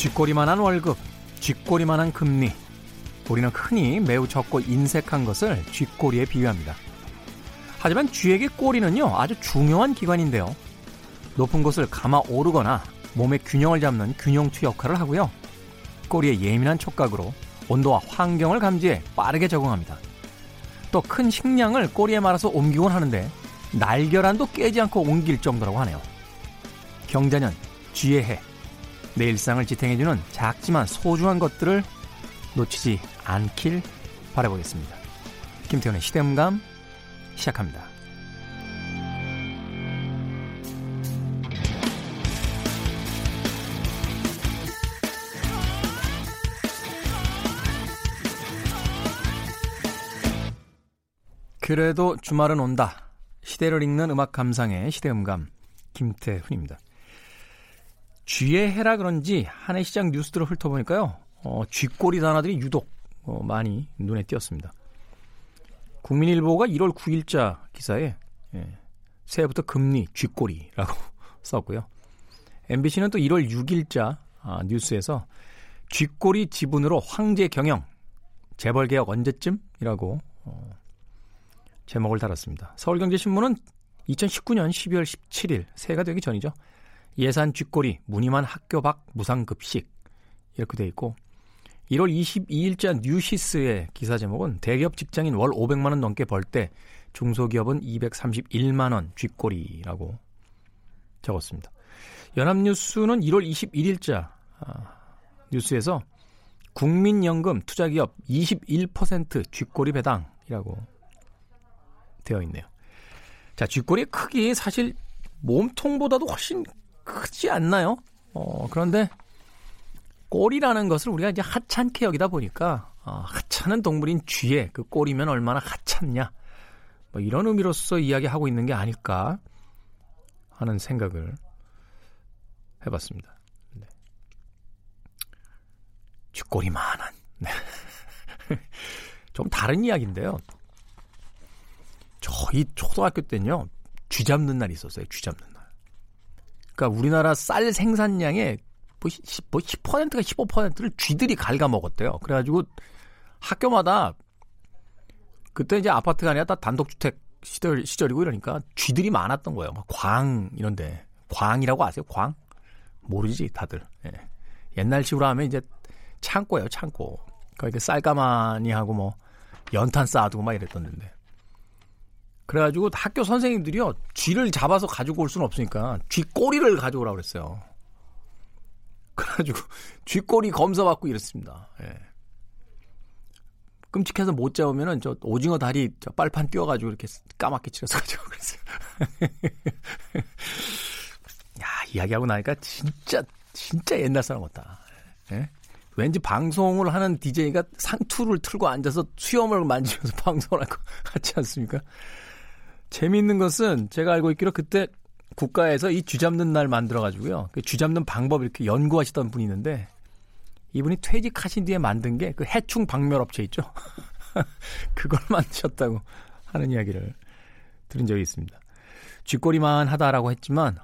쥐꼬리만한 월급, 쥐꼬리만한 금리. 우리는 흔히 매우 적고 인색한 것을 쥐꼬리에 비유합니다. 하지만 쥐에게 꼬리는요, 아주 중요한 기관인데요. 높은 곳을 감아 오르거나 몸의 균형을 잡는 균형추 역할을 하고요. 꼬리의 예민한 촉각으로 온도와 환경을 감지해 빠르게 적응합니다. 또 큰 식량을 꼬리에 말아서 옮기곤 하는데 날개란도 깨지 않고 옮길 정도라고 하네요. 경자년, 쥐의 해. 내 일상을 지탱해주는 작지만 소중한 것들을 놓치지 않길 바라보겠습니다. 김태훈의 시대음감 시작합니다. 그래도 주말은 온다. 시대를 읽는 음악 감상의 시대음감 김태훈입니다. 쥐의 해라 그런지 한 해 시장 뉴스들을 훑어보니까요. 쥐꼬리 단어들이 유독 많이 눈에 띄었습니다. 국민일보가 1월 9일자 기사에 새해부터 금리 쥐꼬리라고 썼고요. MBC는 또 1월 6일자 뉴스에서 쥐꼬리 지분으로 황제 경영, 재벌 개혁 언제쯤이라고 제목을 달았습니다. 서울경제신문은 2019년 12월 17일 새해가 되기 전이죠. 예산 쥐꼬리 무늬만 학교 밖 무상급식 이렇게 돼 있고 1월 22일자 뉴시스의 기사 제목은 대기업 직장인 월 500만 원 넘게 벌 때 중소기업은 231만 원 쥐꼬리라고 적었습니다. 연합뉴스는 1월 21일자 뉴스에서 국민연금 투자기업 21% 쥐꼬리 배당이라고 되어 있네요. 자, 쥐꼬리의 크기 사실 몸통보다도 훨씬 크지 않나요? 그런데 꼬리라는 것을 우리가 이제 하찮게 여기다 보니까 하찮은 동물인 쥐의 그 꼬리면 얼마나 하찮냐 뭐 이런 의미로서 이야기하고 있는 게 아닐까 하는 생각을 해봤습니다. 네. 쥐꼬리만한 좀 다른 이야기인데요. 저희 초등학교 때는요. 쥐 잡는 날이 있었어요. 쥐 잡는 날. 그러니까 우리나라 쌀 생산량의 10%가 15%를 쥐들이 갉아먹었대요. 그래가지고 학교마다 그때 이제 아파트가 아니라 다 단독주택 시절이고 이러니까 쥐들이 많았던 거예요. 막 광 이런데. 광이라고 아세요? 광? 모르지 다들. 예. 옛날식으로 하면 이제 창고예요. 창고. 그러니까 쌀가마니 하고 뭐 연탄 쌓아두고 막 이랬던데. 그래가지고 학교 선생님들이요. 쥐를 잡아서 가지고 올 수는 없으니까 쥐꼬리를 가져오라고 그랬어요. 그래가지고 쥐꼬리 검사받고 이랬습니다. 예. 끔찍해서 못 잡으면은 저 오징어 다리 저 빨판 띄워가지고 이렇게 까맣게 칠해서 가지고 그랬어요. 야, 이야기하고 나니까 진짜 옛날 사람 같다. 예? 왠지 방송을 하는 DJ가 상투를 틀고 앉아서 수염을 만지면서 방송을 할 것 같지 않습니까? 재미있는 것은 제가 알고 있기로 그때 국가에서 이 쥐 잡는 날 만들어가지고요. 그 쥐 잡는 방법 이렇게 연구하시던 분이 있는데 이분이 퇴직하신 뒤에 만든 게 그 해충 박멸업체 있죠. 그걸 만드셨다고 하는 이야기를 들은 적이 있습니다. 쥐꼬리만 하다라고 했지만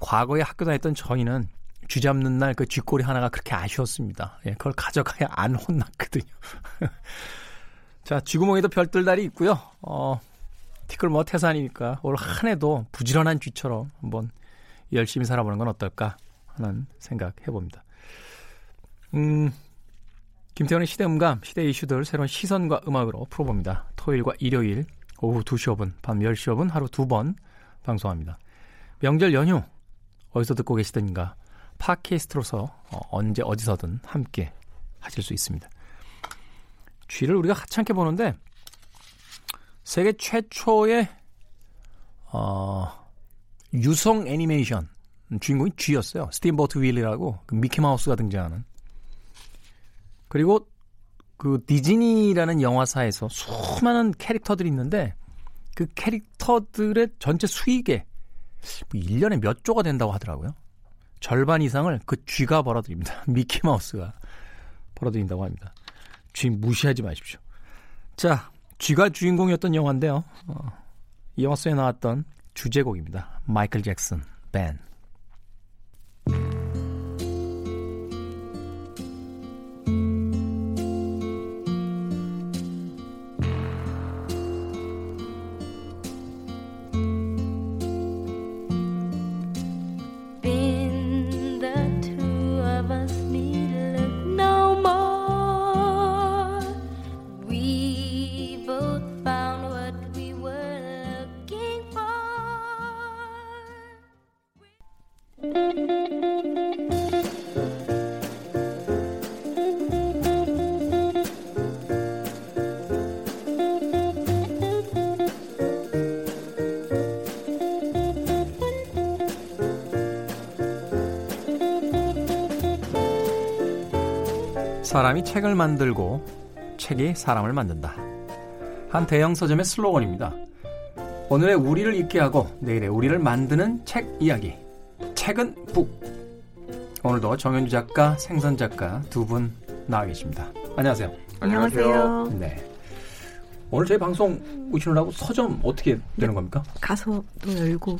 과거에 학교 다녔던 저희는 쥐 잡는 날 그 쥐꼬리 하나가 그렇게 아쉬웠습니다. 예, 그걸 가져가야 안 혼났거든요. 자, 쥐구멍에도 별들다리 있고요. 티끌 뭐 태산이니까 올 한 해도 부지런한 쥐처럼 한번 열심히 살아보는 건 어떨까 하는 생각 해봅니다. 김태훈의 시대음감, 시대 이슈들 새로운 시선과 음악으로 풀어봅니다. 토요일과 일요일 오후 2시 5분, 밤 10시 5분 하루 2번 방송합니다. 명절 연휴 어디서 듣고 계시든가 팟캐스트로서 언제 어디서든 함께 하실 수 있습니다. 쥐를 우리가 하찮게 보는데 세계 최초의 유성 애니메이션 주인공이 쥐였어요. 스팀보트 윌리라고 그 미키마우스가 등장하는. 그리고 그 디즈니라는 영화사에서 수많은 캐릭터들이 있는데 그 캐릭터들의 전체 수익의 1년에 몇 조가 된다고 하더라고요. 절반 이상을 그 쥐가 벌어들입니다. 미키마우스가 벌어들인다고 합니다. 쥐 무시하지 마십시오. 자, 쥐가 주인공이었던 영화인데요. 이 영화 속에 나왔던 주제곡입니다. 마이클 잭슨, 밴. 사람이 책을 만들고 책이 사람을 만든다. 한 대형 서점의 슬로건입니다. 오늘의 우리를 읽게 하고 내일의 우리를 만드는 책 이야기. 책은 북. 오늘도 정현주 작가, 생선 작가 두 분 나와 계십니다. 안녕하세요. 안녕하세요. 네. 오늘 저희 방송 오시느라고 서점 어떻게 되는 겁니까? 가서 또 열고.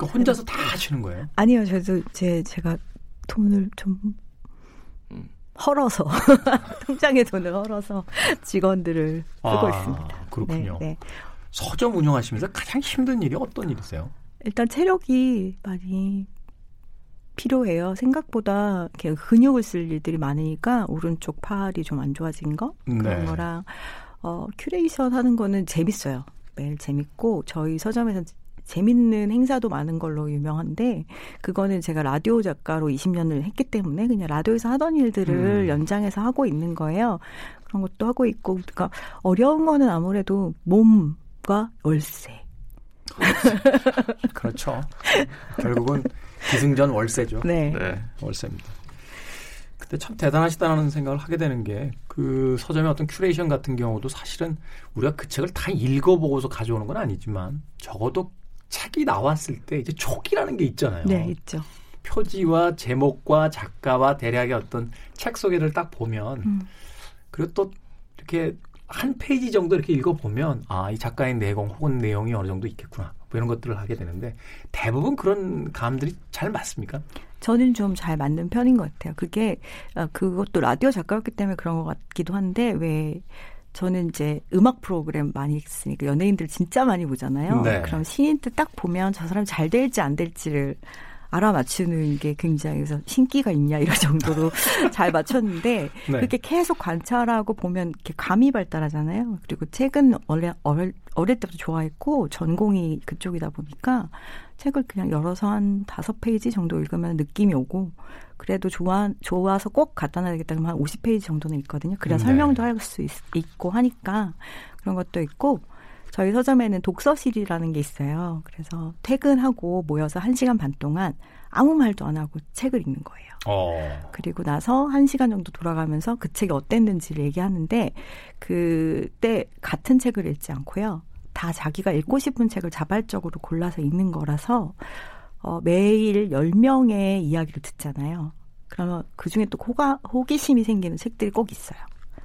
혼자서 다 하시는 거예요? 아니요. 저도 제가 돈을 좀... 헐어서 통장에 돈을 헐어서 직원들을 쓰고 있습니다. 그렇군요. 네, 네. 서점 운영하시면서 가장 힘든 일이 어떤 일이세요? 일단 체력이 많이 필요해요. 생각보다 이렇게 근육을 쓸 일들이 많으니까 오른쪽 팔이 좀 안 좋아진 거 그런 거랑 큐레이션 하는 거는 재밌어요. 매일 재밌고 저희 서점에서는 재밌는 행사도 많은 걸로 유명한데 그거는 제가 라디오 작가로 20년을 했기 때문에 그냥 라디오에서 하던 일들을 연장해서 하고 있는 거예요. 그런 것도 하고 있고 그러니까 어려운 거는 아무래도 몸과 월세. 그렇죠. 결국은 기승전 월세죠. 네. 네. 월세입니다. 근데 참 대단하시다는 생각을 하게 되는 게 그 서점의 어떤 큐레이션 같은 경우도 사실은 우리가 그 책을 다 읽어보고서 가져오는 건 아니지만 적어도 책이 나왔을 때 이제 촉이라는 게 있잖아요. 네, 있죠. 표지와 제목과 작가와 대략의 어떤 책 소개를 딱 보면 그리고 또 이렇게 한 페이지 정도 이렇게 읽어보면 아, 이 작가의 내공 혹은 내용이 어느 정도 있겠구나. 뭐 이런 것들을 하게 되는데 대부분 그런 감들이 잘 맞습니까? 저는 좀 잘 맞는 편인 것 같아요. 그것도 라디오 작가였기 때문에 그런 것 같기도 한데 왜... 저는 이제 음악 프로그램 많이 있으니까 연예인들 진짜 많이 보잖아요. 네. 그럼 신인 때 딱 보면 저 사람이 잘 될지 안 될지를 알아맞추는 게 굉장히 그래서 신기가 있냐 이런 정도로 잘 맞췄는데 네. 그렇게 계속 관찰하고 보면 이렇게 감이 발달하잖아요. 그리고 책은 원래 어릴 때부터 좋아했고 전공이 그쪽이다 보니까 책을 그냥 열어서 한 5페이지 정도 읽으면 느낌이 오고 그래도 좋아서 꼭 갖다 놔야겠다 그러면 한 50페이지 정도는 읽거든요. 그래야 네. 설명도 할 수 있고 하니까 그런 것도 있고 저희 서점에는 독서실이라는 게 있어요. 그래서 퇴근하고 모여서 1시간 반 동안 아무 말도 안 하고 책을 읽는 거예요. 그리고 나서 1시간 정도 돌아가면서 그 책이 어땠는지를 얘기하는데 그때 같은 책을 읽지 않고요. 다 자기가 읽고 싶은 책을 자발적으로 골라서 읽는 거라서 매일 10명의 이야기를 듣잖아요. 그러면 그중에 또 호기심이 생기는 책들이 꼭 있어요.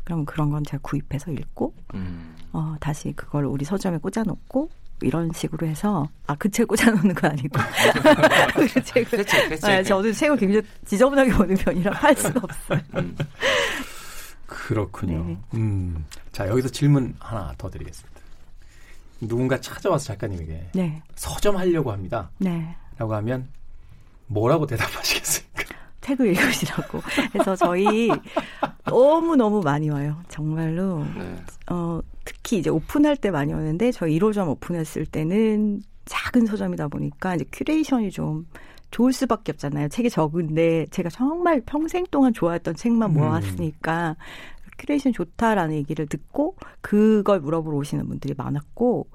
그럼 그런 건 제가 구입해서 읽고 다시 그걸 우리 서점에 꽂아놓고 이런 식으로 해서 그 책 꽂아놓는 건 아니고 그 책을 저도 책을 굉장히 지저분하게 보는 편이라 할 수가 없어요. 그렇군요. 네. 자 여기서 질문 하나 더 드리겠습니다. 누군가 찾아와서 작가님에게 네. 서점 하려고 합니다. 네. 라고 하면 뭐라고 대답하시겠습니까? 책을 읽으시라고 해서 저희 너무너무 많이 와요. 정말로. 네. 특히 이제 오픈할 때 많이 오는데 저희 1호점 오픈했을 때는 작은 서점이다 보니까 이제 큐레이션이 좀 좋을 수밖에 없잖아요. 책이 적은데 제가 정말 평생 동안 좋아했던 책만 모아왔으니까 큐레이션 좋다라는 얘기를 듣고 그걸 물어보러 오시는 분들이 많았고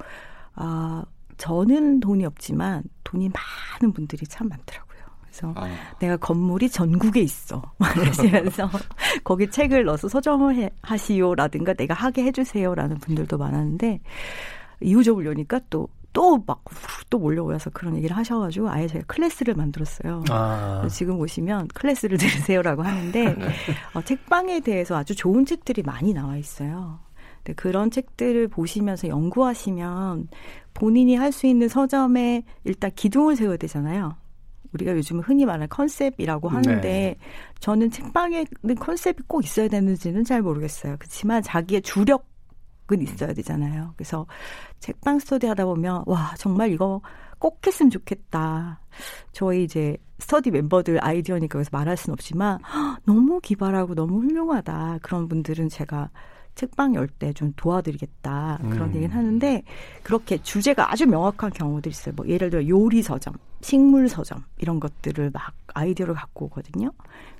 저는 돈이 없지만 돈이 많은 분들이 참 많더라고요. 그래서 내가 건물이 전국에 있어 말하시면서 거기 책을 넣어서 서점을 하시오라든가 내가 하게 해주세요라는 분들도 많았는데 이웃점을 여니까 또 몰려오셔서 그런 얘기를 하셔가지고 아예 제가 클래스를 만들었어요. 지금 오시면 클래스를 들으세요라고 하는데 책방에 대해서 아주 좋은 책들이 많이 나와 있어요. 근데 그런 책들을 보시면서 연구하시면 본인이 할 수 있는 서점에 일단 기둥을 세워야 되잖아요. 우리가 요즘 흔히 말하는 컨셉이라고 하는데 네. 저는 책방에는 컨셉이 꼭 있어야 되는지는 잘 모르겠어요. 그렇지만 자기의 주력은 있어야 되잖아요. 그래서 책방 스터디 하다 보면 와 정말 이거 꼭 했으면 좋겠다. 저희 이제 스터디 멤버들 아이디어니까 그래서 말할 수는 없지만 너무 기발하고 너무 훌륭하다. 그런 분들은 제가 책방 열 때 좀 도와드리겠다 그런 얘기는 하는데 그렇게 주제가 아주 명확한 경우들이 있어요. 뭐 예를 들어 요리 서점, 식물 서점 이런 것들을 막 아이디어를 갖고 오거든요.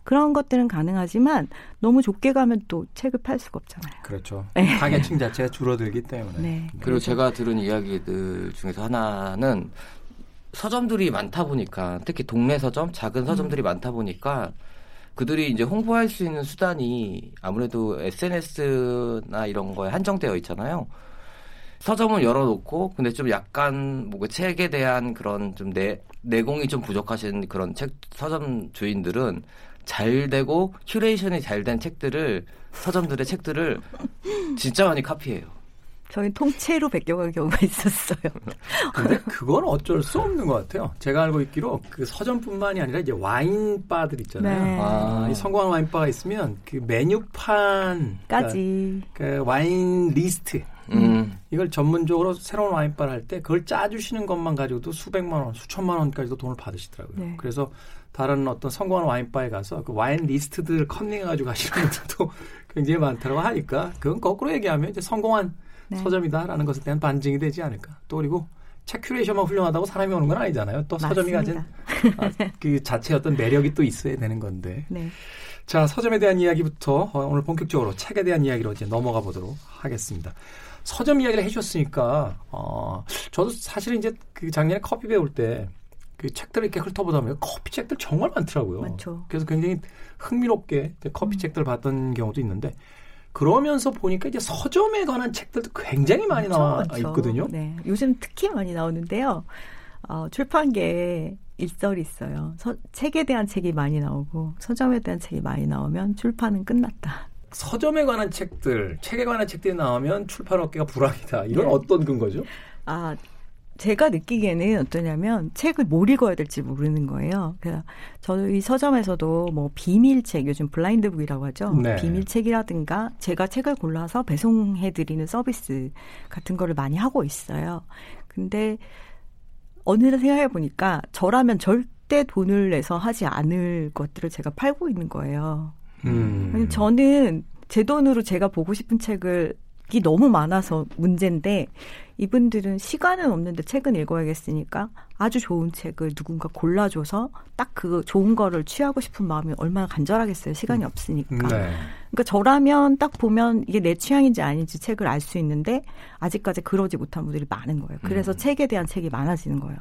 그런 것들은 가능하지만 너무 좁게 가면 또 책을 팔 수가 없잖아요. 그렇죠. 네. 타겟층 자체가 줄어들기 때문에. 네. 그리고 제가 들은 이야기들 중에서 하나는 서점들이 많다 보니까 특히 동네 서점, 작은 서점들이 많다 보니까 그들이 이제 홍보할 수 있는 수단이 아무래도 SNS나 이런 거에 한정되어 있잖아요. 서점은 열어놓고 근데 좀 약간 뭐 책에 대한 그런 좀 내공이 좀 부족하신 그런 책 서점 주인들은 잘 되고 큐레이션이 잘 된 책들을 서점들의 책들을 진짜 많이 카피해요. 저희 통째로 베껴간 경우가 있었어요. 근데 그건 어쩔 수 없는 것 같아요. 제가 알고 있기로 그 서점뿐만이 아니라 이제 와인바들 있잖아요. 네. 아, 이 성공한 와인바가 있으면 그 메뉴판까지 그 와인 리스트 이걸 전문적으로 새로운 와인바를 할 때 그걸 짜주시는 것만 가지고도 수백만 원, 수천만 원까지도 돈을 받으시더라고요. 네. 그래서 다른 어떤 성공한 와인바에 가서 그 와인 리스트들 컨닝해가지고 가시는 분들도 굉장히 많다고 하니까 그건 거꾸로 얘기하면 이제 성공한 네. 서점이다라는 것에 대한 반증이 되지 않을까. 또 그리고 책 큐레이션만 훌륭하다고 사람이 오는 건 아니잖아요. 또 서점이 맞습니다. 가진 그 자체의 어떤 매력이 또 있어야 되는 건데. 네. 자, 서점에 대한 이야기부터 오늘 본격적으로 책에 대한 이야기로 이제 넘어가 보도록 하겠습니다. 서점 이야기를 해주셨으니까 저도 사실은 이제 그 작년에 커피 배울 때 그 책들을 이렇게 훑어보다 보면 커피 책들 정말 많더라고요. 맞죠. 그래서 굉장히 흥미롭게 커피 책들을 봤던 경우도 있는데 그러면서 보니까 이제 서점에 관한 책들도 굉장히 많이 나와 있거든요. 네, 요즘 특히 많이 나오는데요. 출판계에 일설이 있어요. 책에 대한 책이 많이 나오고 서점에 대한 책이 많이 나오면 출판은 끝났다. 서점에 관한 책들, 책에 관한 책들이 나오면 출판업계가 불황이다. 이런 네. 어떤 근거죠? 아, 제가 느끼기에는 어떠냐면 책을 뭘 읽어야 될지 모르는 거예요. 그래서 저희 서점에서도 뭐 비밀책, 요즘 블라인드북이라고 하죠. 네. 비밀책이라든가 제가 책을 골라서 배송해드리는 서비스 같은 거를 많이 하고 있어요. 근데 어느새 생각해보니까 저라면 절대 돈을 내서 하지 않을 것들을 제가 팔고 있는 거예요. 저는 제 돈으로 제가 보고 싶은 책을 너무 많아서 문제인데 이분들은 시간은 없는데 책은 읽어야겠으니까 아주 좋은 책을 누군가 골라줘서 딱 그 좋은 거를 취하고 싶은 마음이 얼마나 간절하겠어요. 시간이 없으니까. 네. 그러니까 저라면 딱 보면 이게 내 취향인지 아닌지 책을 알 수 있는데 아직까지 그러지 못한 분들이 많은 거예요. 그래서 책에 대한 책이 많아지는 거예요.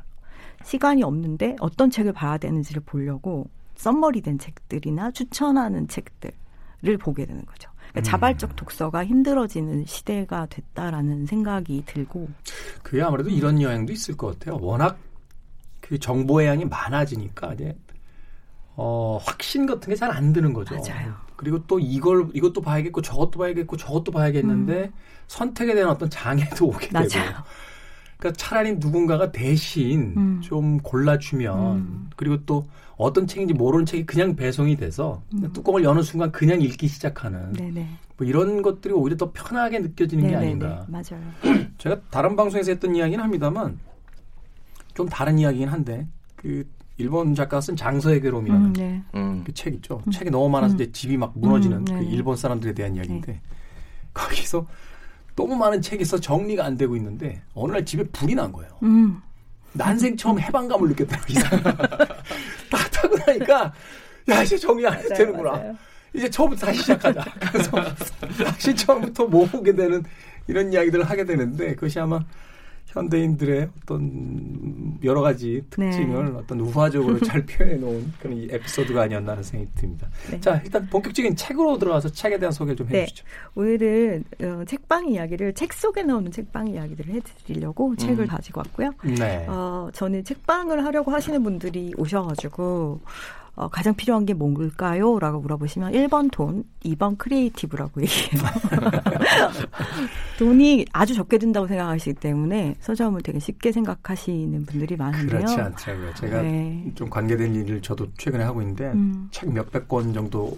시간이 없는데 어떤 책을 봐야 되는지를 보려고 썸머리된 책들이나 추천하는 책들을 보게 되는 거죠. 그러니까 자발적 독서가 힘들어지는 시대가 됐다라는 생각이 들고 그게 아무래도 이런 영향도 있을 것 같아요. 워낙 그 정보의 양이 많아지니까 이제 확신 같은 게 잘 안 드는 거죠. 맞아요. 그리고 또 이것도 봐야겠고 저것도 봐야겠는데 선택에 대한 어떤 장애도 오게 맞아요. 되고 그러니까 차라리 누군가가 대신 좀 골라주면 그리고 또 어떤 책인지 모르는 책이 그냥 배송이 돼서 뚜껑을 여는 순간 그냥 읽기 시작하는 네네. 뭐 이런 것들이 오히려 더 편하게 느껴지는 네네네. 게 아닌가. 맞아요. 제가 다른 방송에서 했던 이야기는 합니다만 좀 다른 이야기긴 한데 그 일본 작가가 쓴 장서의 괴로움이라는 네. 그 책 있죠. 책이 너무 많아서 이제 집이 막 무너지는 그 일본 사람들에 대한 이야기인데 네. 거기서 너무 많은 책이 있어 정리가 안 되고 있는데 어느 날 집에 불이 난 거예요. 난생 처음 해방감을 느꼈다고 딱 타고 나니까 야 이제 정리 안 해도 되는구나. 맞아요. 이제 처음부터 다시 시작하자. 그래서 다시 처음부터 모으게 되는 이런 이야기들을 하게 되는데 그것이 아마 현대인들의 어떤 여러 가지 특징을 네. 어떤 우화적으로 잘 표현해 놓은 그런 이 에피소드가 아니었나 하는 생각이 듭니다. 네. 자, 일단 본격적인 책으로 들어와서 책에 대한 소개를 좀 해주시죠. 네. 오늘은 책방 이야기를 책 속에 나오는 책방 이야기들을 해드리려고 책을 가지고 왔고요. 네. 저는 책방을 하려고 하시는 분들이 오셔가지고 가장 필요한 게 뭘까요? 라고 물어보시면 1번 돈, 2번 크리에이티브라고 얘기해요. 돈이 아주 적게 든다고 생각하시기 때문에 서점을 되게 쉽게 생각하시는 분들이 많은데요. 그렇지 않더라고요. 제가 네. 좀 관계된 일을 저도 최근에 하고 있는데 책 몇백 권 정도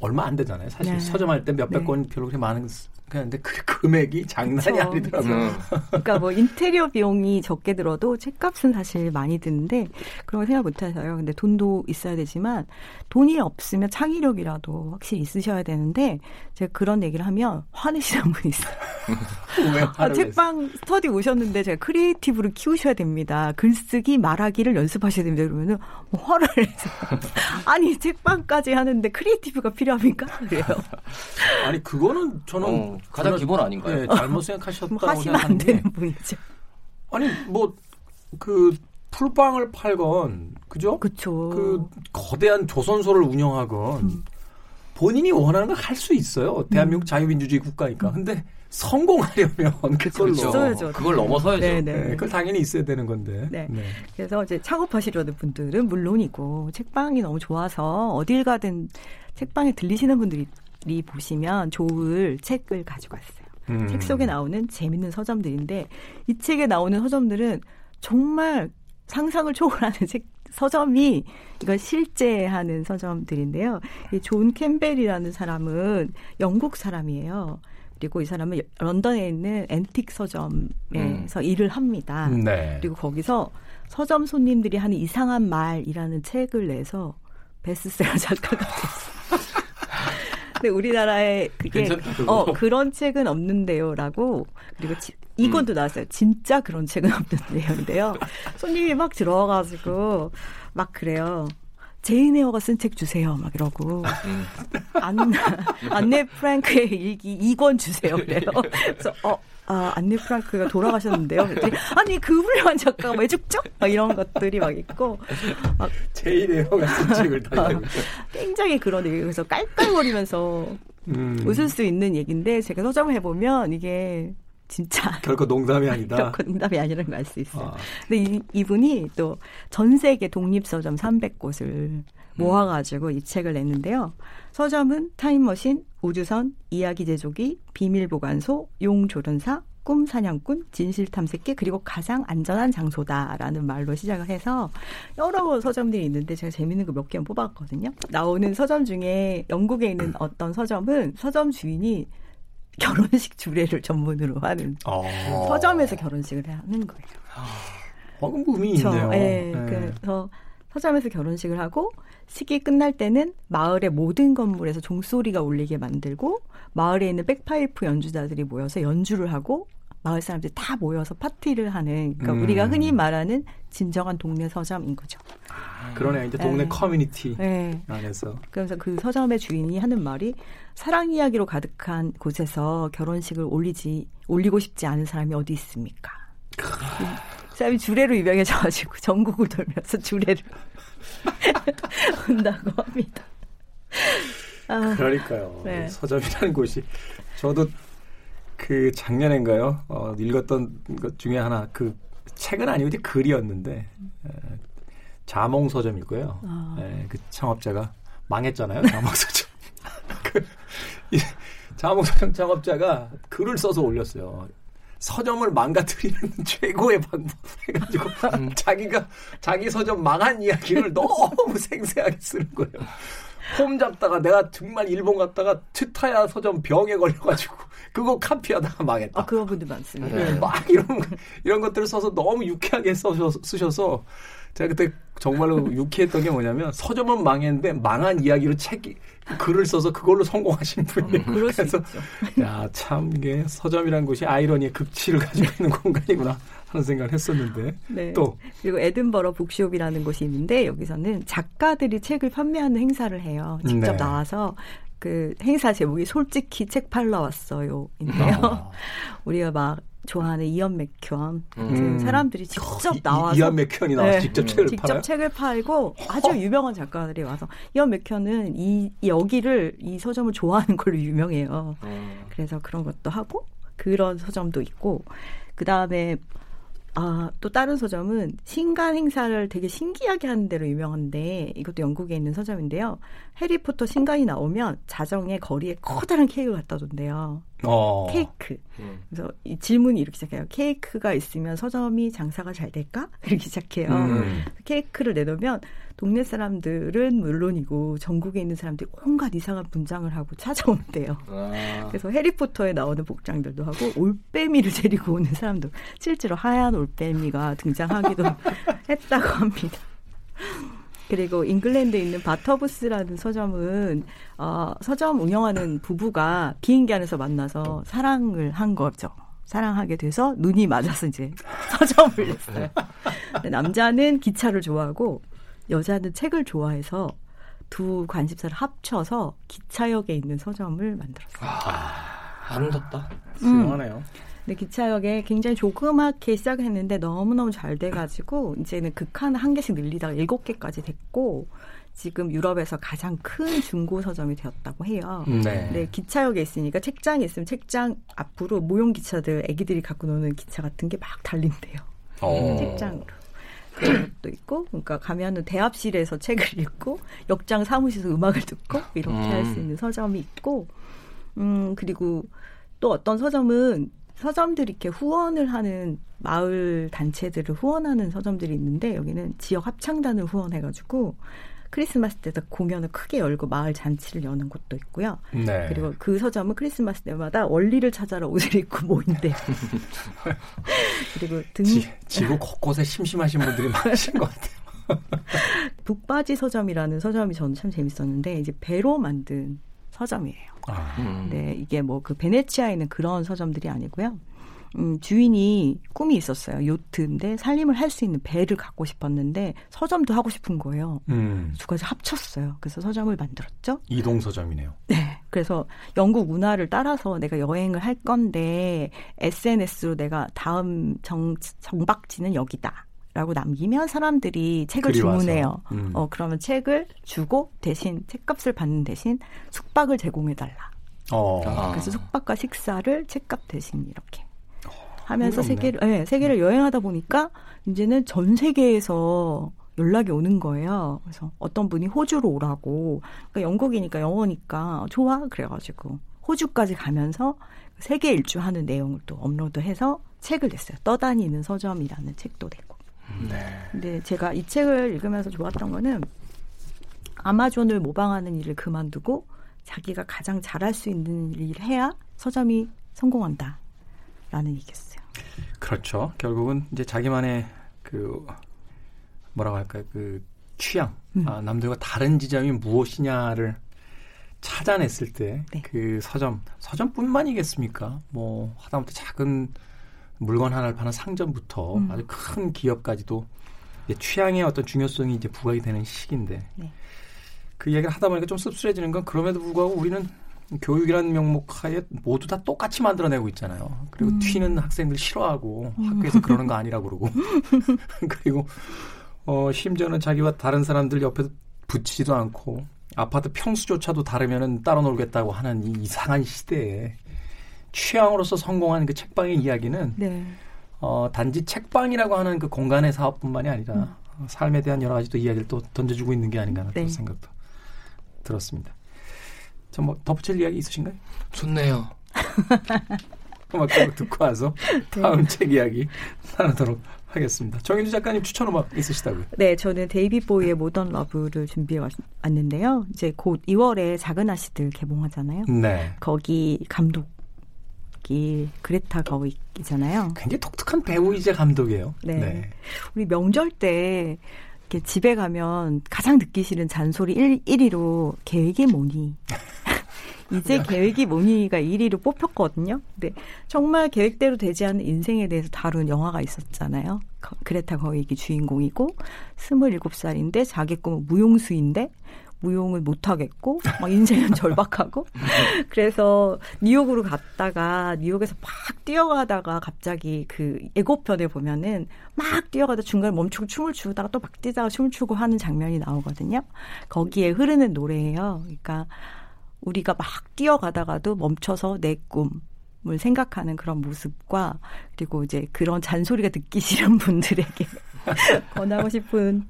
얼마 안 되잖아요. 사실 네. 서점할 때 몇백 권 별로 그렇게 많은 근데 그 금액이 장난이 그쵸, 아니더라고요. 그러니까 뭐 인테리어 비용이 적게 들어도 책값은 사실 많이 드는데 그런 걸 생각 못하셔요. 근데 돈도 있어야 되지만 돈이 없으면 창의력이라도 확실히 있으셔야 되는데 제가 그런 얘기를 하면 화내시는 분이 있어요. 아, 책방 스터디 오셨는데 제가 크리에이티브를 키우셔야 됩니다. 글쓰기, 말하기를 연습하셔야 됩니다. 그러면은 뭐 화를 내서 아니 책방까지 하는데 크리에이티브가 필요합니까? 그래요. 아니 그거는 저는 가장 기본 아닌가요? 네, 잘못 생각하셨다고 하시면 안 되는 분이죠. 아니 뭐 그 풀빵을 팔건 그죠? 그쵸. 그 거대한 조선소를 운영하건 본인이 원하는 걸 할 수 있어요. 대한민국 자유민주주의 국가니까. 근데 성공하려면 그걸로 있어야죠. 그걸 넘어서야죠. 네, 그걸 당연히 있어야 되는 건데. 네. 네. 그래서 이제 창업하시려는 분들은 물론이고 책방이 너무 좋아서 어딜 가든 책방에 들리시는 분들이 보시면 좋을 책을 가지고 왔어요. 책 속에 나오는 재밌는 서점들인데 이 책에 나오는 서점들은 정말 상상을 초월하는 책 서점이 이걸 실제하는 서점들인데요. 이 존 캠벨이라는 사람은 영국 사람이에요. 그리고 이 사람은 런던에 있는 앤틱 서점에서 일을 합니다. 네. 그리고 거기서 서점 손님들이 하는 이상한 말이라는 책을 내서 베스트셀러 작가가 됐어요. 근데 우리나라에 그게 그런 책은 없는데요라고 그리고 이건도 나왔어요. 진짜 그런 책은 없는데요인데요. 손님이 막 들어와가지고 막 그래요. 제인 에어가 쓴 책 주세요. 막 이러고 안네 프랭크의 일기 2권 주세요. 그래요. 그래서 안네 프랑크가 돌아가셨는데요. 그랬더니, 아니 그 훌륭한 작가가 왜 죽죠? 막 이런 것들이 막 있고 막, 제인 에어가 쓴 책을 다 굉장히 그런 얘기 그래서 깔깔거리면서 웃을 수 있는 얘기인데 제가 서점을 해보면 이게 진짜 결코 농담이 아니다. 결코 농담이 아니라는 걸 알 수 있어요. 아. 근데 이분이 또 전 세계 독립서점 300곳을 모아가지고 이 책을 냈는데요. 서점은 타임머신, 우주선, 이야기 제조기, 비밀보관소, 용조련사, 꿈사냥꾼, 진실탐색기 그리고 가장 안전한 장소다라는 말로 시작을 해서 여러 서점들이 있는데 제가 재밌는 거 몇 개만 뽑았거든요. 나오는 서점 중에 영국에 있는 어떤 서점은 서점 주인이 결혼식 주례를 전문으로 하는 서점에서 결혼식을 하는 거예요. 그럼 의미 있네요. 네, 그래서 서점에서 결혼식을 하고 식이 끝날 때는 마을의 모든 건물에서 종소리가 울리게 만들고 마을에 있는 백파이프 연주자들이 모여서 연주를 하고 마을 사람들이 다 모여서 파티를 하는 그러니까 우리가 흔히 말하는 진정한 동네 서점인 거죠. 그러네요. 이제 동네 커뮤니티 안에서. 그래서 그 서점의 주인이 하는 말이 사랑 이야기로 가득한 곳에서 결혼식을 올리고 싶지 않은 사람이 어디 있습니까? 사람이 주례로 유명해져가지고 전국을 돌면서 주례를 온다고 합니다. 아, 그러니까요. 네. 서점이라는 곳이 저도 그 작년인가요? 읽었던 것 중에 하나 그 책은 아니고 이제 글이었는데 자몽 서점일 거예요. 그 창업자가 망했잖아요. 자몽 서점. 자몽 서점 창업자가 글을 써서 올렸어요. 서점을 망가뜨리는 최고의 방법 해가지고 자기 서점 망한 이야기를 너무 생생하게 쓰는 거예요. 폼 잡다가 내가 정말 일본 갔다가 츠타야 서점 병에 걸려가지고 그거 카피하다가 망했다. 그런 분들 많습니다. 네. 막 이런 것들을 써서 너무 유쾌하게 쓰셔서 제가 그때 정말로 유쾌했던 게 뭐냐면 서점은 망했는데 망한 이야기로 글을 써서 그걸로 성공하신 분이에요. 그래서 야, 참 이게 서점이라는 곳이 아이러니의 극치를 가지고 있는 공간이구나 하는 생각을 했었는데 네. 또 그리고 에든버러 북숍이라는 곳이 있는데 여기서는 작가들이 책을 판매하는 행사를 해요. 직접 네. 나와서 그 행사 제목이 솔직히 책 팔러 왔어요인데요. 우리가 막 좋아하는 이언 맥큐언 사람들이 직접 나와서 이언 맥큐언이 나와서 네, 직접 책을 직접 팔아요? 책을 팔고 아주 유명한 작가들이 와서 이언 맥큐언은 이 서점을 좋아하는 걸로 유명해요. 그래서 그런 것도 하고 그런 서점도 있고 그다음에 또 다른 서점은 신간 행사를 되게 신기하게 하는 데로 유명한데 이것도 영국에 있는 서점인데요. 해리포터 신간이 나오면 자정에 거리에 커다란 케이크를 갖다 둔대요. 케이크. 그래서 이 질문이 이렇게 시작해요. 케이크가 있으면 서점이 장사가 잘 될까? 이렇게 시작해요. 케이크를 내놓으면 동네 사람들은 물론이고 전국에 있는 사람들이 온갖 이상한 분장을 하고 찾아온대요. 아. 그래서 해리포터에 나오는 복장들도 하고 올빼미를 데리고 오는 사람도 실제로 하얀 올빼미가 등장하기도 했다고 합니다. 그리고 잉글랜드에 있는 바터부스라는 서점은 서점 운영하는 부부가 비행기 안에서 만나서 사랑을 한 거죠. 사랑하게 돼서 눈이 맞아서 이제 서점을 냈어요. 남자는 기차를 좋아하고 여자는 책을 좋아해서 두 관심사를 합쳐서 기차역에 있는 서점을 만들었어요. 아, 아름답다. 수영하네요. 근데 기차역에 굉장히 조그맣게 시작했는데 너무너무 잘 돼가지고 이제는 극한 한 개씩 늘리다가 7개까지 됐고 지금 유럽에서 가장 큰 중고 서점이 되었다고 해요. 네. 근데 기차역에 있으니까 책장이 있으면 책장 앞으로 모형 기차들 애기들이 갖고 노는 기차 같은 게 막 달린대요. 책장으로. 그런 것도 있고 그러니까 가면은 대합실에서 책을 읽고 역장 사무실에서 음악을 듣고 이렇게 할 수 있는 서점이 있고 그리고 또 어떤 서점은 서점들이 이렇게 후원을 하는 마을 단체들을 후원하는 서점들이 있는데 여기는 지역 합창단을 후원해가지고 크리스마스 때도 공연을 크게 열고 마을 잔치를 여는 곳도 있고요. 네. 그리고 그 서점은 크리스마스 때마다 원리를 찾아라 옷을 입고 모인대요. 그리고 지구 곳곳에 심심하신 분들이 많으신 것 같아요. 북바지 서점이라는 서점이 저는 참 재밌었는데 이제 배로 만든 서점이에요. 네, 이게 뭐 그 베네치아에 있는 그런 서점들이 아니고요. 주인이 꿈이 있었어요. 요트인데 살림을 할 수 있는 배를 갖고 싶었는데 서점도 하고 싶은 거예요. 두 가지 합쳤어요. 그래서 서점을 만들었죠. 이동 서점이네요. 네. 그래서 영국 문화를 따라서 내가 여행을 할 건데 SNS로 내가 다음 정박지는 여기다. 라고 남기면 사람들이 책을 주문해요. 그러면 책을 주고 대신 책값을 받는 대신 숙박을 제공해달라. 그래서 숙박과 식사를 책값 대신 이렇게 하면서 세계를 여행하다 보니까 이제는 전 세계에서 연락이 오는 거예요. 그래서 어떤 분이 호주로 오라고. 그러니까 영국이니까 영어니까 좋아 그래가지고 호주까지 가면서 세계 일주하는 내용을 또 업로드해서 책을 냈어요. 떠다니는 서점이라는 책도 냈고. 네. 근데 제가 이 책을 읽으면서 좋았던 거는 아마존을 모방하는 일을 그만두고 자기가 가장 잘할 수 있는 일을 해야 서점이 성공한다라는 얘기였어요. 그렇죠. 결국은 이제 자기만의 그 뭐라고 할까요? 그 취향, 남들과 다른 지점이 무엇이냐를 찾아냈을 때 그 서점뿐만이겠습니까? 뭐 하다못해 작은 물건 하나를 파는 상점부터 아주 큰 기업까지도 취향의 어떤 중요성이 이제 부각이 되는 시기인데 그 이야기를 하다 보니까 좀 씁쓸해지는 건 그럼에도 불구하고 우리는 교육이라는 명목하에 모두 다 똑같이 만들어내고 있잖아요. 그리고 튀는 학생들 싫어하고 학교에서 그러는 거 아니라고 그러고 그리고 심지어는 자기와 다른 사람들 옆에 붙이지도 않고 아파트 평수조차도 다르면은 따로 놀겠다고 하는 이 이상한 시대에 취향으로서 성공한 그 책방의 이야기는 단지 책방이라고 하는 그 공간의 사업뿐만이 아니라 삶에 대한 여러 가지 또 이야기를 또 던져주고 있는 게 아닌가 하는 생각도 들었습니다. 저 뭐 덧붙일 이야기 있으신가요? 좋네요. 음악 듣고 와서 다음 책 이야기 나누도록 하겠습니다. 정인주 작가님 추천 음악 있으시다고요? 네, 저는 데이비 보이의 모던 러브를 준비해 왔는데요. 이제 곧 2월에 작은 아씨들 개봉하잖아요. 네. 거기 감독 그레타 거윅이잖아요. 굉장히 독특한 배우이자 감독이에요. 네. 우리 명절 때 이렇게 집에 가면 가장 듣기 싫은 잔소리 1위로 계획이 뭐니? 이제 계획이 뭐니가 1위로 뽑혔거든요. 근데 정말 계획대로 되지 않은 인생에 대해서 다룬 영화가 있었잖아요. 그레타 거윅이 주인공이고 27살인데 자기 꿈은 무용수인데 무용을 못하겠고 막 인생은 절박하고 그래서 뉴욕으로 갔다가 뉴욕에서 막 뛰어가다가 갑자기 그 예고편에 보면은 막 뛰어가다 중간에 멈추고 춤을 추다가 또 막 뛰다가 춤을 추고 하는 장면이 나오거든요. 거기에 흐르는 노래예요. 그러니까 우리가 막 뛰어가다가도 멈춰서 내 꿈을 생각하는 그런 모습과 그리고 이제 그런 잔소리가 듣기 싫은 분들에게 권하고 싶은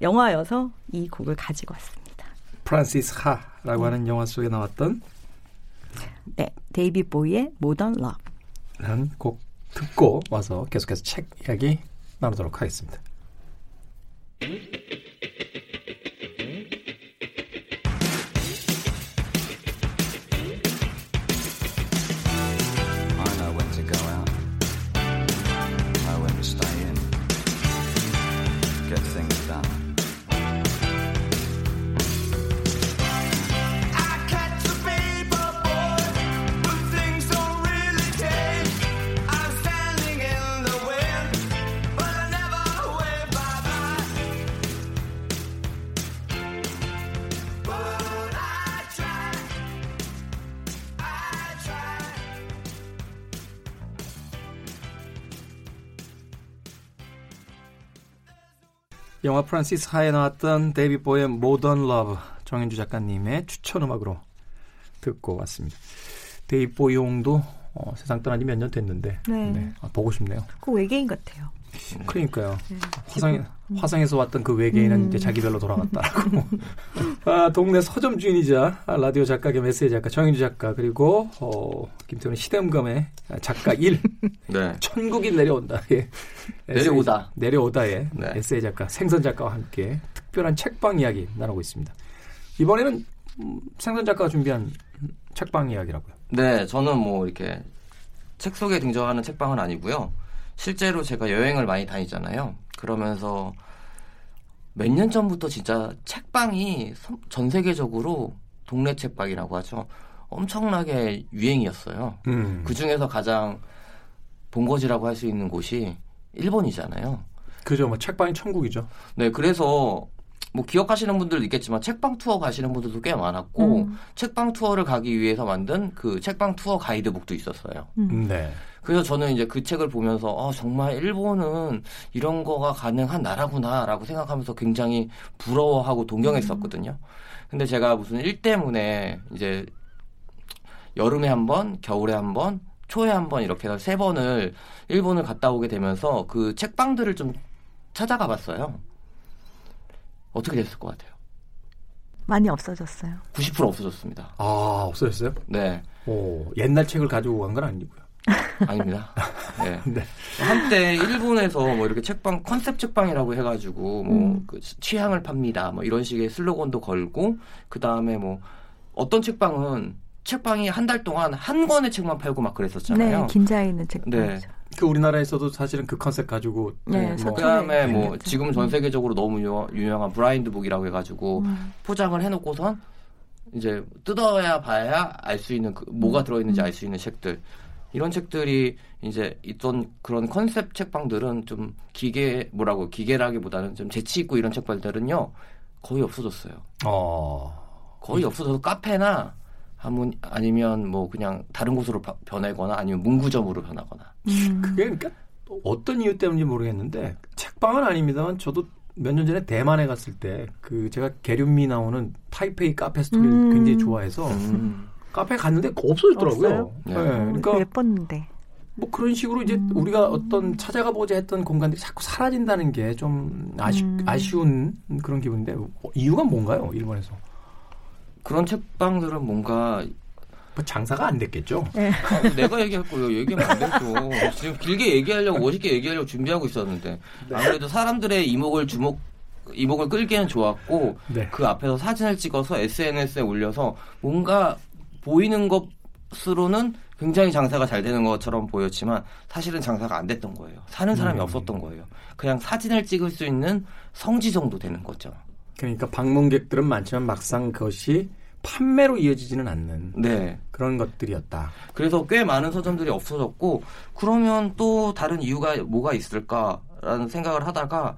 영화여서 이 곡을 가지고 왔습니다. 프란시스 하라고 하는 영화 속에 나왔던 네, 데이빗 보이의 모던 러브라는 곡 듣고 와서 계속해서 책 이야기 나누도록 하겠습니다. 영화 프란시스 하에 나왔던 데이빗 보이의 모던 러브, 정현주 작가님의 추천 음악으로 듣고 왔습니다. 데이빗 보이 용도 세상 떠난 지 몇 년 됐는데 네. 아, 보고 싶네요. 그 외계인 같아요. 그러니까요. 네, 화성에서 왔던 그 외계인은 이제 자기별로 돌아갔다라고. 아, 동네 서점 주인이자 라디오 작가 겸 에세이 작가 정현주 작가, 그리고 김태훈의 시대음감의 작가 1 네. 천국이 내려온다. 예. 내려오다의 네. 에세이 작가 생선 작가와 함께 특별한 책방 이야기 나누고 있습니다. 이번에는 생선 작가가 준비한 책방 이야기라고요. 네, 저는 뭐 이렇게 책 속에 등장하는 책방은 아니고요. 실제로 제가 여행을 많이 다니잖아요. 그러면서 몇 년 전부터 진짜 책방이 전 세계적으로 동네 책방이라고 하죠. 엄청나게 유행이었어요. 그중에서 가장 본거지라고 할 수 있는 곳이 일본이잖아요. 그죠. 뭐 책방이 천국이죠. 네. 그래서 뭐 기억하시는 분들도 있겠지만 책방 투어 가시는 분들도 꽤 많았고 책방 투어를 가기 위해서 만든 그 책방 투어 가이드북도 있었어요. 네. 그래서 저는 이제 그 책을 보면서 정말 일본은 이런 거가 가능한 나라구나라고 생각하면서 굉장히 부러워하고 동경했었거든요. 근데 제가 무슨 일 때문에 이제 여름에 한 번, 겨울에 한 번, 초에 한 번 이렇게 해서 3번을 일본을 갔다 오게 되면서 그 책방들을 좀 찾아가 봤어요. 어떻게 됐을 것 같아요? 많이 없어졌어요. 90% 없어졌습니다. 아, 없어졌어요? 네. 오, 옛날 책을 가지고 간 건 아니고요. 아닙니다. 네. 네. 한때 일본에서 뭐 이렇게 책방 컨셉 책방이라고 해가지고 뭐 그 취향을 팝니다. 뭐 이런 식의 슬로건도 걸고, 그 다음에 뭐 어떤 책방은 책방이 한 달 동안 한 권의 책만 팔고 막 그랬었잖아요. 네, 긴자에 있는 책방이죠. 네. 그 우리나라에서도 사실은 그 컨셉 가지고 네, 뭐 그다음에 뭐 지금 전 세계적으로 너무 유명한 블라인드북이라고 해가지고 포장을 해놓고선 이제 뜯어야 봐야 알 수 있는 그 뭐가 들어있는지 알 수 있는 책들, 이런 책들이 이제 있던 그런 컨셉 책방들은 좀 기계라기보다는 좀 재치 있고 이런 책방들은요 거의 없어졌어요. 거의 없어져서 카페나 아니면 뭐 그냥 다른 곳으로 변하거나 아니면 문구점으로 변하거나. 그게 그러니까 어떤 이유 때문인지 모르겠는데 책방은 아닙니다만 저도 몇 년 전에 대만에 갔을 때 그 제가 계륜미 나오는 타이페이 카페 스토리를 굉장히 좋아해서 카페에 갔는데 없어졌더라고요. 네. 그러니까 예뻤는데 뭐 그런 식으로 이제 우리가 어떤 찾아가보자 했던 공간들이 자꾸 사라진다는 게 좀 아쉬운 그런 기분인데 이유가 뭔가요? 일본에서 그런 책방들은 뭔가 뭐 장사가 안 됐겠죠? 네. 내가 얘기할 거예요. 얘기하면 안 됐죠. 지금 길게 얘기하려고 멋있게 얘기하려고 준비하고 있었는데 네. 아무래도 사람들의 이목을 끌기에는 좋았고 네. 그 앞에서 사진을 찍어서 SNS에 올려서 뭔가 보이는 것으로는 굉장히 장사가 잘 되는 것처럼 보였지만 사실은 장사가 안 됐던 거예요. 사는 사람이 없었던 거예요. 그냥 사진을 찍을 수 있는 성지 정도 되는 거죠. 그러니까 방문객들은 많지만 막상 그것이 판매로 이어지지는 않는 네. 그런 것들이었다. 그래서 꽤 많은 서점들이 없어졌고, 그러면 또 다른 이유가 뭐가 있을까라는 생각을 하다가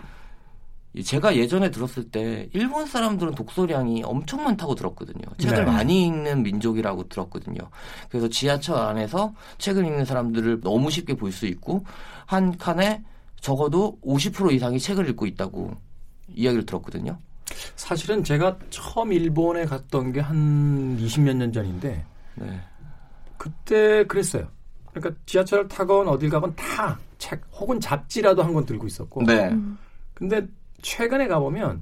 제가 예전에 들었을 때 일본 사람들은 독서량이 엄청 많다고 들었거든요. 책을 네. 많이 읽는 민족이라고 들었거든요. 그래서 지하철 안에서 책을 읽는 사람들을 너무 쉽게 볼 수 있고 한 칸에 적어도 50% 이상이 책을 읽고 있다고 이야기를 들었거든요. 사실은 제가 처음 일본에 갔던 게 한 20몇 년 전인데 네. 그때 그랬어요. 그러니까 지하철을 타건 어딜 가건 다 책 혹은 잡지라도 한 권 들고 있었고 네. 근데 최근에 가보면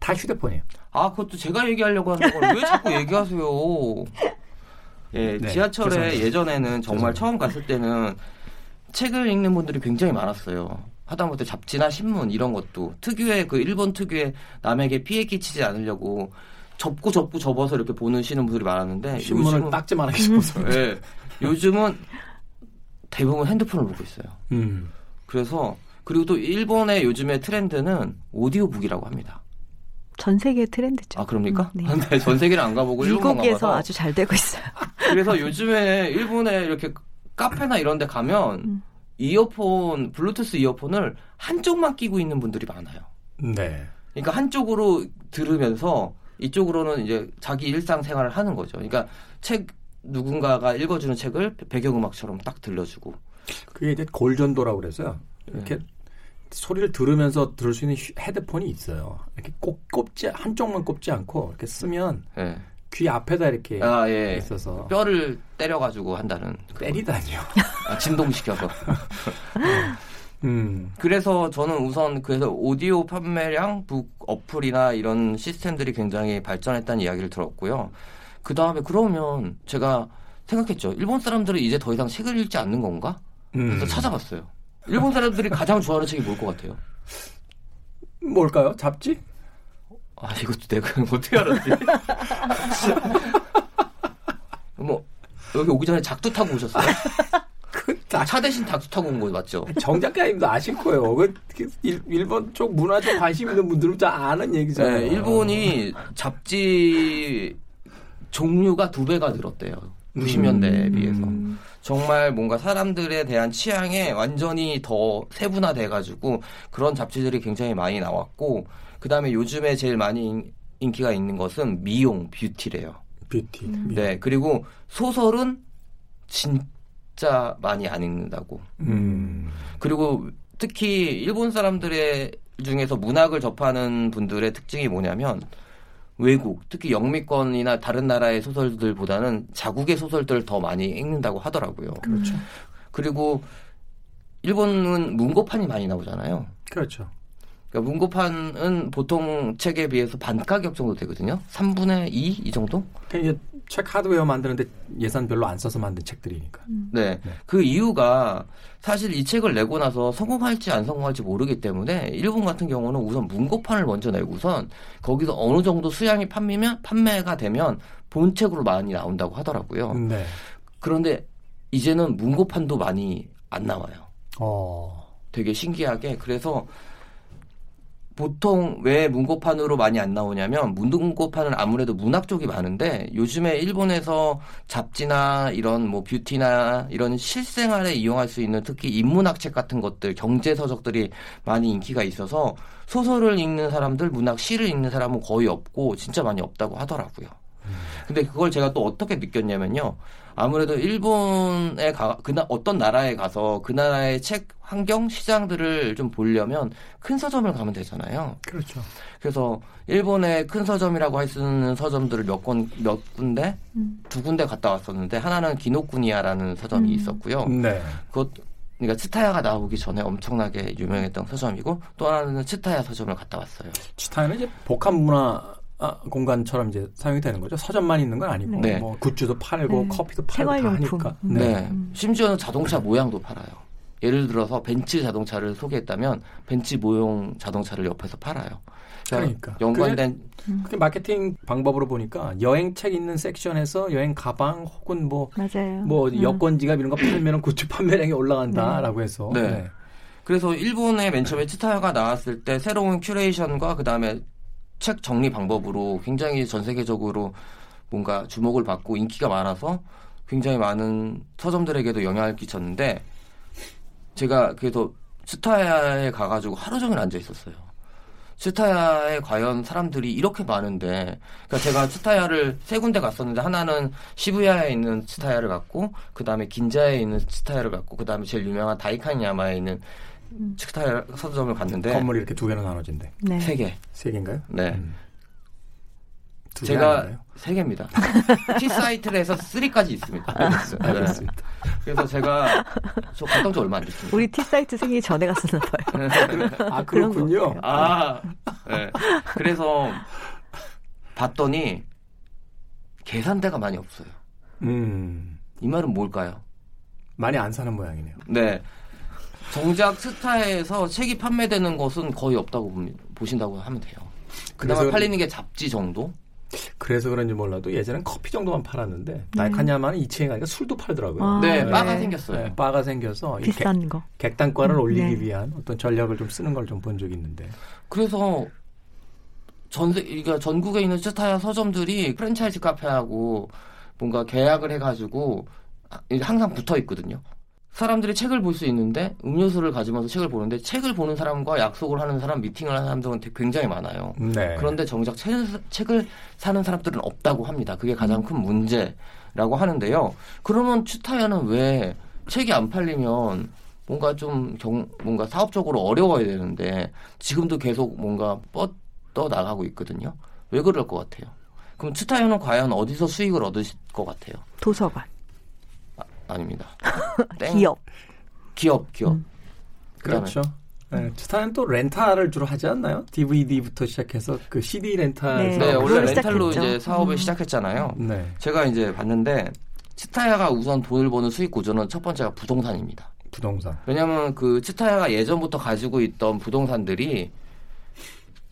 다 휴대폰이에요. 아, 그것도 제가 얘기하려고 하는 걸 왜 자꾸 얘기하세요. 예, 네, 지하철에 죄송합니다. 예전에는 정말 죄송합니다. 처음 갔을 때는 책을 읽는 분들이 굉장히 많았어요. 하다못해 잡지나 신문 이런 것도 특유의 그 일본 특유의 남에게 피해 끼치지 않으려고 접어서 이렇게 보시는 분들이 많았는데 신문을 딱지만하게 접어서 예, 요즘은 대부분 핸드폰을 보고 있어요. 그래서 그리고 또 일본의 요즘의 트렌드는 오디오북이라고 합니다. 전 세계 트렌드죠. 아 그럽니까? 네. 네, 전 세계를 안 가보고 일본만 가서 미국에서 아주 잘 되고 있어요. 그래서 요즘에 일본에 이렇게 카페나 이런 데 가면 이어폰, 블루투스 이어폰을 한쪽만 끼고 있는 분들이 많아요. 네. 그러니까 한쪽으로 들으면서 이쪽으로는 이제 자기 일상생활을 하는 거죠. 그러니까 책 누군가가 읽어주는 책을 배경음악처럼 딱 들려주고. 그게 이제 골전도라고 그래서요. 이렇게 네. 소리를 들으면서 들을 수 있는 헤드폰이 있어요. 이렇게 꼽지 한쪽만 꼽지 않고 이렇게 쓰면 네. 귀 앞에다 이렇게 아, 예. 있어서 뼈를 때려가지고 한다는 때리다니요. 아, 진동시켜서. 그래서 저는 우선 그래서 오디오 판매량 북 어플이나 이런 시스템들이 굉장히 발전했다는 이야기를 들었고요. 그 다음에 그러면 제가 생각했죠. 일본 사람들은 이제 더 이상 책을 읽지 않는 건가? 그래서 찾아봤어요. 일본 사람들이 가장 좋아하는 책이 뭘 것 같아요? 뭘까요? 잡지? 아, 이것도 내가 어떻게 알았지? 뭐, 여기 오기 전에 작두 타고 오셨어요? 차 대신 작두 타고 온 거 맞죠? 정 작가님도 아실 거예요. 일본 쪽 문화 쪽 관심 있는 분들은 다 아는 얘기잖아요. 네, 일본이 잡지 종류가 2배가 늘었대요. 90년대에 비해서. 정말 뭔가 사람들에 대한 취향에 완전히 더 세분화돼가지고 그런 잡지들이 굉장히 많이 나왔고 그 다음에 요즘에 제일 많이 인기가 있는 것은 미용, 뷰티래요. 뷰티. 네. 그리고 소설은 진짜 많이 안 읽는다고. 그리고 특히 일본 사람들의 중에서 문학을 접하는 분들의 특징이 뭐냐면 외국, 특히 영미권이나 다른 나라의 소설들보다는 자국의 소설들을 더 많이 읽는다고 하더라고요. 그렇죠. 그리고 일본은 문고판이 많이 나오잖아요. 그렇죠. 그러니까 문고판은 보통 책에 비해서 반 가격 정도 되거든요. 3분의 2? 이 정도? 그러니까 이제 책 하드웨어 만드는데 예산 별로 안 써서 만든 책들이니까. 네. 네. 그 이유가 사실 이 책을 내고 나서 성공할지 안 성공할지 모르기 때문에 일본 같은 경우는 우선 문고판을 먼저 내고선 거기서 어느 정도 수량이 판매가 되면 본책으로 많이 나온다고 하더라고요. 네. 그런데 이제는 문고판도 많이 안 나와요. 되게 신기하게. 그래서 보통 왜 문고판으로 많이 안 나오냐면 문고판은 아무래도 문학 쪽이 많은데 요즘에 일본에서 잡지나 이런 뭐 뷰티나 이런 실생활에 이용할 수 있는 특히 인문학 책 같은 것들 경제 서적들이 많이 인기가 있어서 소설을 읽는 사람들 문학 시를 읽는 사람은 거의 없고 진짜 많이 없다고 하더라고요. 근데 그걸 제가 또 어떻게 느꼈냐면요. 아무래도 일본에 어떤 나라에 가서 그 나라의 책 환경 시장들을 좀 보려면 큰 서점을 가면 되잖아요. 그렇죠. 그래서 일본의 큰 서점이라고 할 수 있는 서점들을 몇 군데? 2군데 갔다 왔었는데 하나는 기노쿠니아라는 서점이 있었고요. 네. 그러니까 츠타야가 나오기 전에 엄청나게 유명했던 서점이고 또 하나는 츠타야 서점을 갔다 왔어요. 츠타야는 이제 복합 문화 공간처럼 이제 사용이 되는 거죠. 서점만 있는 건 아니고 네. 뭐 굿즈도 팔고 네. 커피도 팔고 생활용품. 다 하니까. 네. 네. 심지어는 자동차 모양도 팔아요. 예를 들어서 벤츠 자동차를 소개했다면 벤츠 모형 자동차를 옆에서 팔아요. 그러니까 연관된 그게 마케팅 방법으로 보니까 여행책 있는 섹션에서 여행 가방 혹은 뭐 여권 지갑 이런 거 팔면 굿즈 판매량이 올라간다라고 해서. 네. 네. 그래서 일본의 맨 처음에 츠타야가 나왔을 때 새로운 큐레이션과 그다음에 책 정리 방법으로 굉장히 전 세계적으로 뭔가 주목을 받고 인기가 많아서 굉장히 많은 서점들에게도 영향을 끼쳤는데 제가 그래서 츠타야에 가가지고 하루 종일 앉아 있었어요. 츠타야에 과연 사람들이 이렇게 많은데 그러니까 제가 츠타야를 3군데 갔었는데 하나는 시부야에 있는 츠타야를 갔고 그 다음에 긴자에 있는 츠타야를 갔고 그 다음에 제일 유명한 다이칸야마에 있는 츠타야 서점을 갔는데 건물이 이렇게 2개로 나눠진대. 네. 3개. 3개인가요? 네. 2개 제가 아닌가요? 3개입니다. T사이트에서 3까지 있습니다. 알겠습니다. 네. 알겠습니다. 그래서 제가 저 갔던 지 얼마 안 됐습니다. 우리 T사이트 생기기 전에 갔었나 봐요. 아 그렇군요. 아, 네. 그래서 봤더니 계산대가 많이 없어요. 이 말은 뭘까요? 많이 안 사는 모양이네요. 네. 정작 스타에서 책이 판매되는 것은 거의 없다고 보신다고 하면 돼요. 그나마 팔리는 게 잡지 정도? 그래서 그런지 몰라도 예전엔 커피 정도만 팔았는데 날카냐마는 2층에 가니까 술도 팔더라고요. 아, 네, 네, 바가 생겼어요. 네, 바가 생겨서 비싼 거. 객단가를 올리기 위한 어떤 전략을 좀 쓰는 걸 좀 본 적이 있는데. 그래서 그러니까 전국에 있는 스타야 서점들이 프랜차이즈 카페하고 뭔가 계약을 해가지고 항상 붙어 있거든요. 사람들이 책을 볼 수 있는데 음료수를 가지면서 책을 보는데 책을 보는 사람과 약속을 하는 사람, 미팅을 하는 사람들은 굉장히 많아요. 네. 그런데 정작 책을 사는 사람들은 없다고 합니다. 그게 가장 큰 문제라고 하는데요. 그러면 추타야는 왜 책이 안 팔리면 뭔가 좀 뭔가 사업적으로 어려워야 되는데 지금도 계속 뭔가 뻗어 나가고 있거든요. 왜 그럴 것 같아요? 그럼 추타야는 과연 어디서 수익을 얻으실 것 같아요? 도서관. 아닙니다. 기업. 그렇죠. 네, 스타는 또 렌탈을 주로 하지 않나요? DVD부터 시작해서 그 CD 렌탈. 네, 원래 렌탈로 시작했죠. 이제 사업을 시작했잖아요. 네. 제가 이제 봤는데 치타야가 우선 돈을 버는 수익 구조는 첫 번째가 부동산입니다. 부동산. 왜냐하면 그 치타야가 예전부터 가지고 있던 부동산들이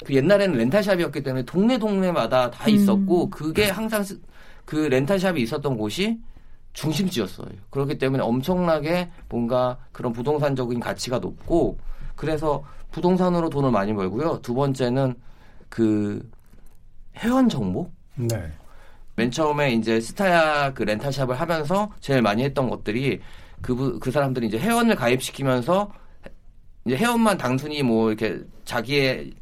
그 옛날에는 렌탈샵이었기 때문에 동네마다 다 있었고 그게 항상 그 렌탈샵이 있었던 곳이 중심지였어요. 그렇기 때문에 엄청나게 뭔가 그런 부동산적인 가치가 높고 그래서 부동산으로 돈을 많이 벌고요. 두 번째는 그 회원 정보? 네. 맨 처음에 이제 스타야 그 렌탈샵을 하면서 제일 많이 했던 것들이 그 사람들이 이제 회원을 가입시키면서 이제 회원만 단순히 뭐 이렇게 자기의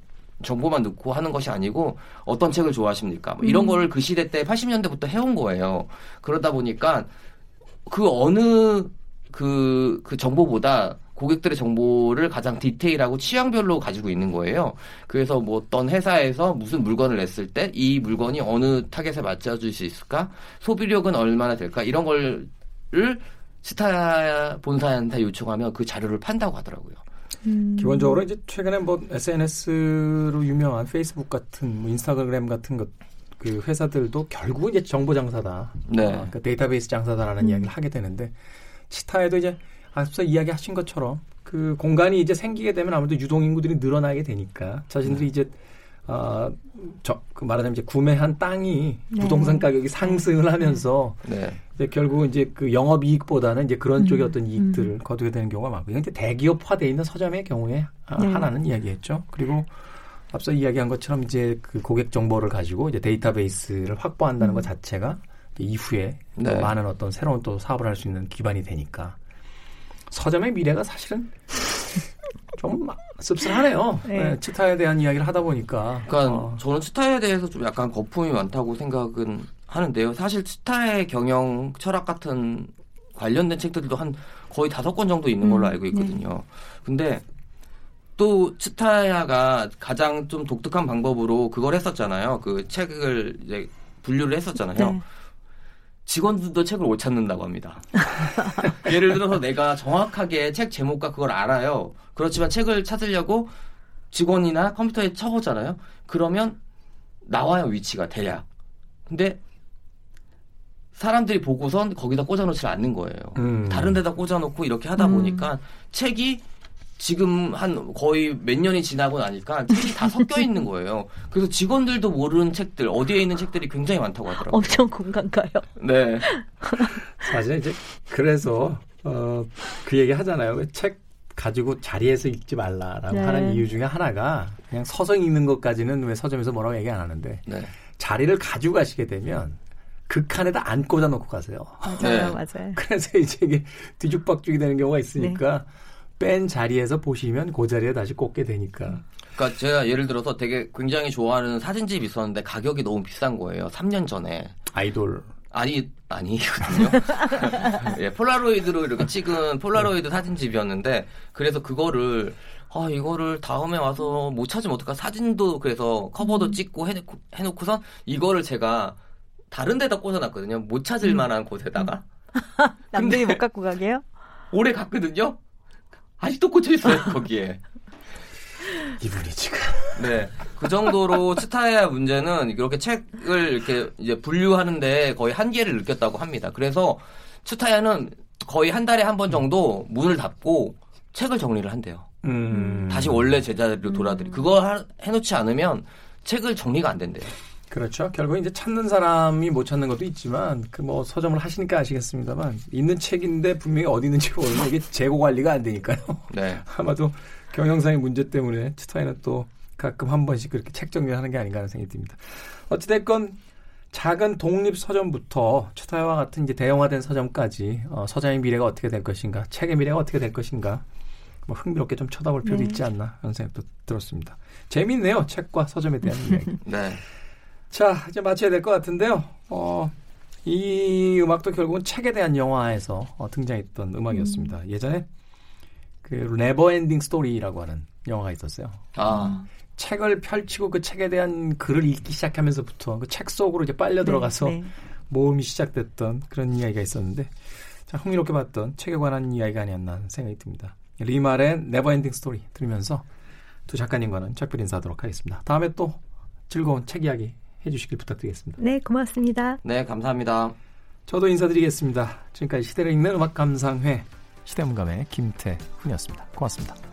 정보만 넣고 하는 것이 아니고 어떤 책을 좋아하십니까? 뭐 이런 거를 그 시대 때 80년대부터 해온 거예요. 그러다 보니까 그 어느 그 정보보다 고객들의 정보를 가장 디테일하고 취향별로 가지고 있는 거예요. 그래서 뭐 어떤 회사에서 무슨 물건을 냈을 때 이 물건이 어느 타겟에 맞춰줄 수 있을까? 소비력은 얼마나 될까? 이런 거를 스타 본사한테 요청하면 그 자료를 판다고 하더라고요. 기본적으로 이제 최근에 뭐 SNS로 유명한 페이스북 같은 뭐 인스타그램 같은 것 그 회사들도 결국은 이제 정보 장사다. 네. 그러니까 데이터베이스 장사다라는 이야기를 하게 되는데 치타에도 이제 앞서 이야기하신 것처럼 그 공간이 이제 생기게 되면 아무래도 유동 인구들이 늘어나게 되니까 자신들이 이제 말하자면 이제 구매한 땅이 부동산 가격이 상승을 하면서 이제 결국은 이제 그 영업 이익보다는 이제 그런 쪽의 어떤 이익들을 거두게 되는 경우가 많고요. 이제 대기업화되어 있는 서점의 경우에 하나는 이야기했죠. 그리고 앞서 이야기한 것처럼 이제 그 고객 정보를 가지고 이제 데이터베이스를 확보한다는 것 자체가 이후에 많은 어떤 새로운 또 사업을 할 수 있는 기반이 되니까 서점의 미래가 사실은 좀 씁쓸하네요. 네, 치타에 대한 이야기를 하다 보니까. 그러니까 저는 치타에 대해서 좀 약간 거품이 많다고 생각은 하는데요. 사실 치타의 경영 철학 같은 관련된 책들도 한 거의 5권 정도 있는 걸로 알고 있거든요. 근데 또 치타야가 가장 좀 독특한 방법으로 그걸 했었잖아요. 그 책을 이제 분류를 했었잖아요. 네. 직원들도 책을 못 찾는다고 합니다. 예를 들어서 내가 정확하게 책 제목과 그걸 알아요. 그렇지만 책을 찾으려고 직원이나 컴퓨터에 쳐보잖아요. 그러면 나와요, 위치가 대략. 근데 사람들이 보고선 거기다 꽂아놓지 않는 거예요. 다른 데다 꽂아놓고 이렇게 하다 보니까 책이 지금 한 거의 몇 년이 지나고 나니까 책이 다 섞여 있는 거예요. 그래서 직원들도 모르는 책들, 어디에 있는 책들이 굉장히 많다고 하더라고요. 엄청 공감가요. 네. 사실 이제 그래서 그 얘기 하잖아요. 책 가지고 자리에서 읽지 말라라고 하는 이유 중에 하나가 그냥 서서 읽는 것까지는 왜 서점에서 뭐라고 얘기 안 하는데 자리를 가지고 가시게 되면 그 칸에다 안 꽂아놓고 가세요. 맞아요. 그래서 이제 이게 뒤죽박죽이 되는 경우가 있으니까 뺀 자리에서 보시면 그 자리에 다시 꽂게 되니까. 그러니까 제가 예를 들어서 되게 굉장히 좋아하는 사진집이 있었는데 가격이 너무 비싼 거예요. 3년 전에. 아이돌. 아니거든요. 예, 폴라로이드로 이렇게 찍은 폴라로이드 사진집이었는데 그래서 그거를 이거를 다음에 와서 못 찾으면 어떡하. 사진도 그래서 커버도 찍고 해놓고선 이거를 제가 다른 데다 꽂아놨거든요. 못 찾을 만한 곳에다가. 남들이 못 갖고 가게요? 오래 갔거든요. 아직도 꽂혀있어요, 거기에. 이분이 지금. 네. 그 정도로 치타의 문제는 이렇게 책을 이렇게 이제 분류하는데 거의 한계를 느꼈다고 합니다. 그래서 치타야는 거의 한 달에 한 번 정도 문을 닫고 책을 정리를 한대요. 다시 원래 제자리로 돌아들이. 그걸 해놓지 않으면 책을 정리가 안 된대요. 그렇죠. 결국 이제 찾는 사람이 못 찾는 것도 있지만 그 뭐 서점을 하시니까 아시겠습니다만 있는 책인데 분명히 어디 있는지 모르면 이게 재고 관리가 안 되니까요. 네. 아마도 경영상의 문제 때문에 치타이는 또 가끔 한 번씩 그렇게 책 정리하는 게 아닌가 하는 생각이 듭니다. 어찌됐건 작은 독립 서점부터 치타이와 같은 이제 대형화된 서점까지 서점의 미래가 어떻게 될 것인가, 책의 미래가 어떻게 될 것인가. 뭐 흥미롭게 좀 쳐다볼 필요도 있지 않나 하는 생각도 들었습니다. 재미있네요. 책과 서점에 대한 이야기. 네. 자, 이제 마쳐야 될 것 같은데요. 이 음악도 결국은 책에 대한 영화에서 등장했던 음악이었습니다. 예전에 그 네버엔딩 스토리라고 하는 영화가 있었어요. 아. 책을 펼치고 그 책에 대한 글을 읽기 시작하면서부터 그 책 속으로 이제 빨려 들어가서 네. 모험이 시작됐던 그런 이야기가 있었는데 참 흥미롭게 봤던 책에 관한 이야기가 아니었나 하는 생각이 듭니다. 리말의 네버엔딩 스토리 들으면서 두 작가님과는 작별 인사하도록 하겠습니다. 다음에 또 즐거운 책 이야기 해주시길 부탁드리겠습니다. 네, 고맙습니다. 네, 감사합니다. 저도 인사드리겠습니다. 지금까지 시대를 읽는 음악 감상회 시대문감의 김태훈이었습니다. 고맙습니다.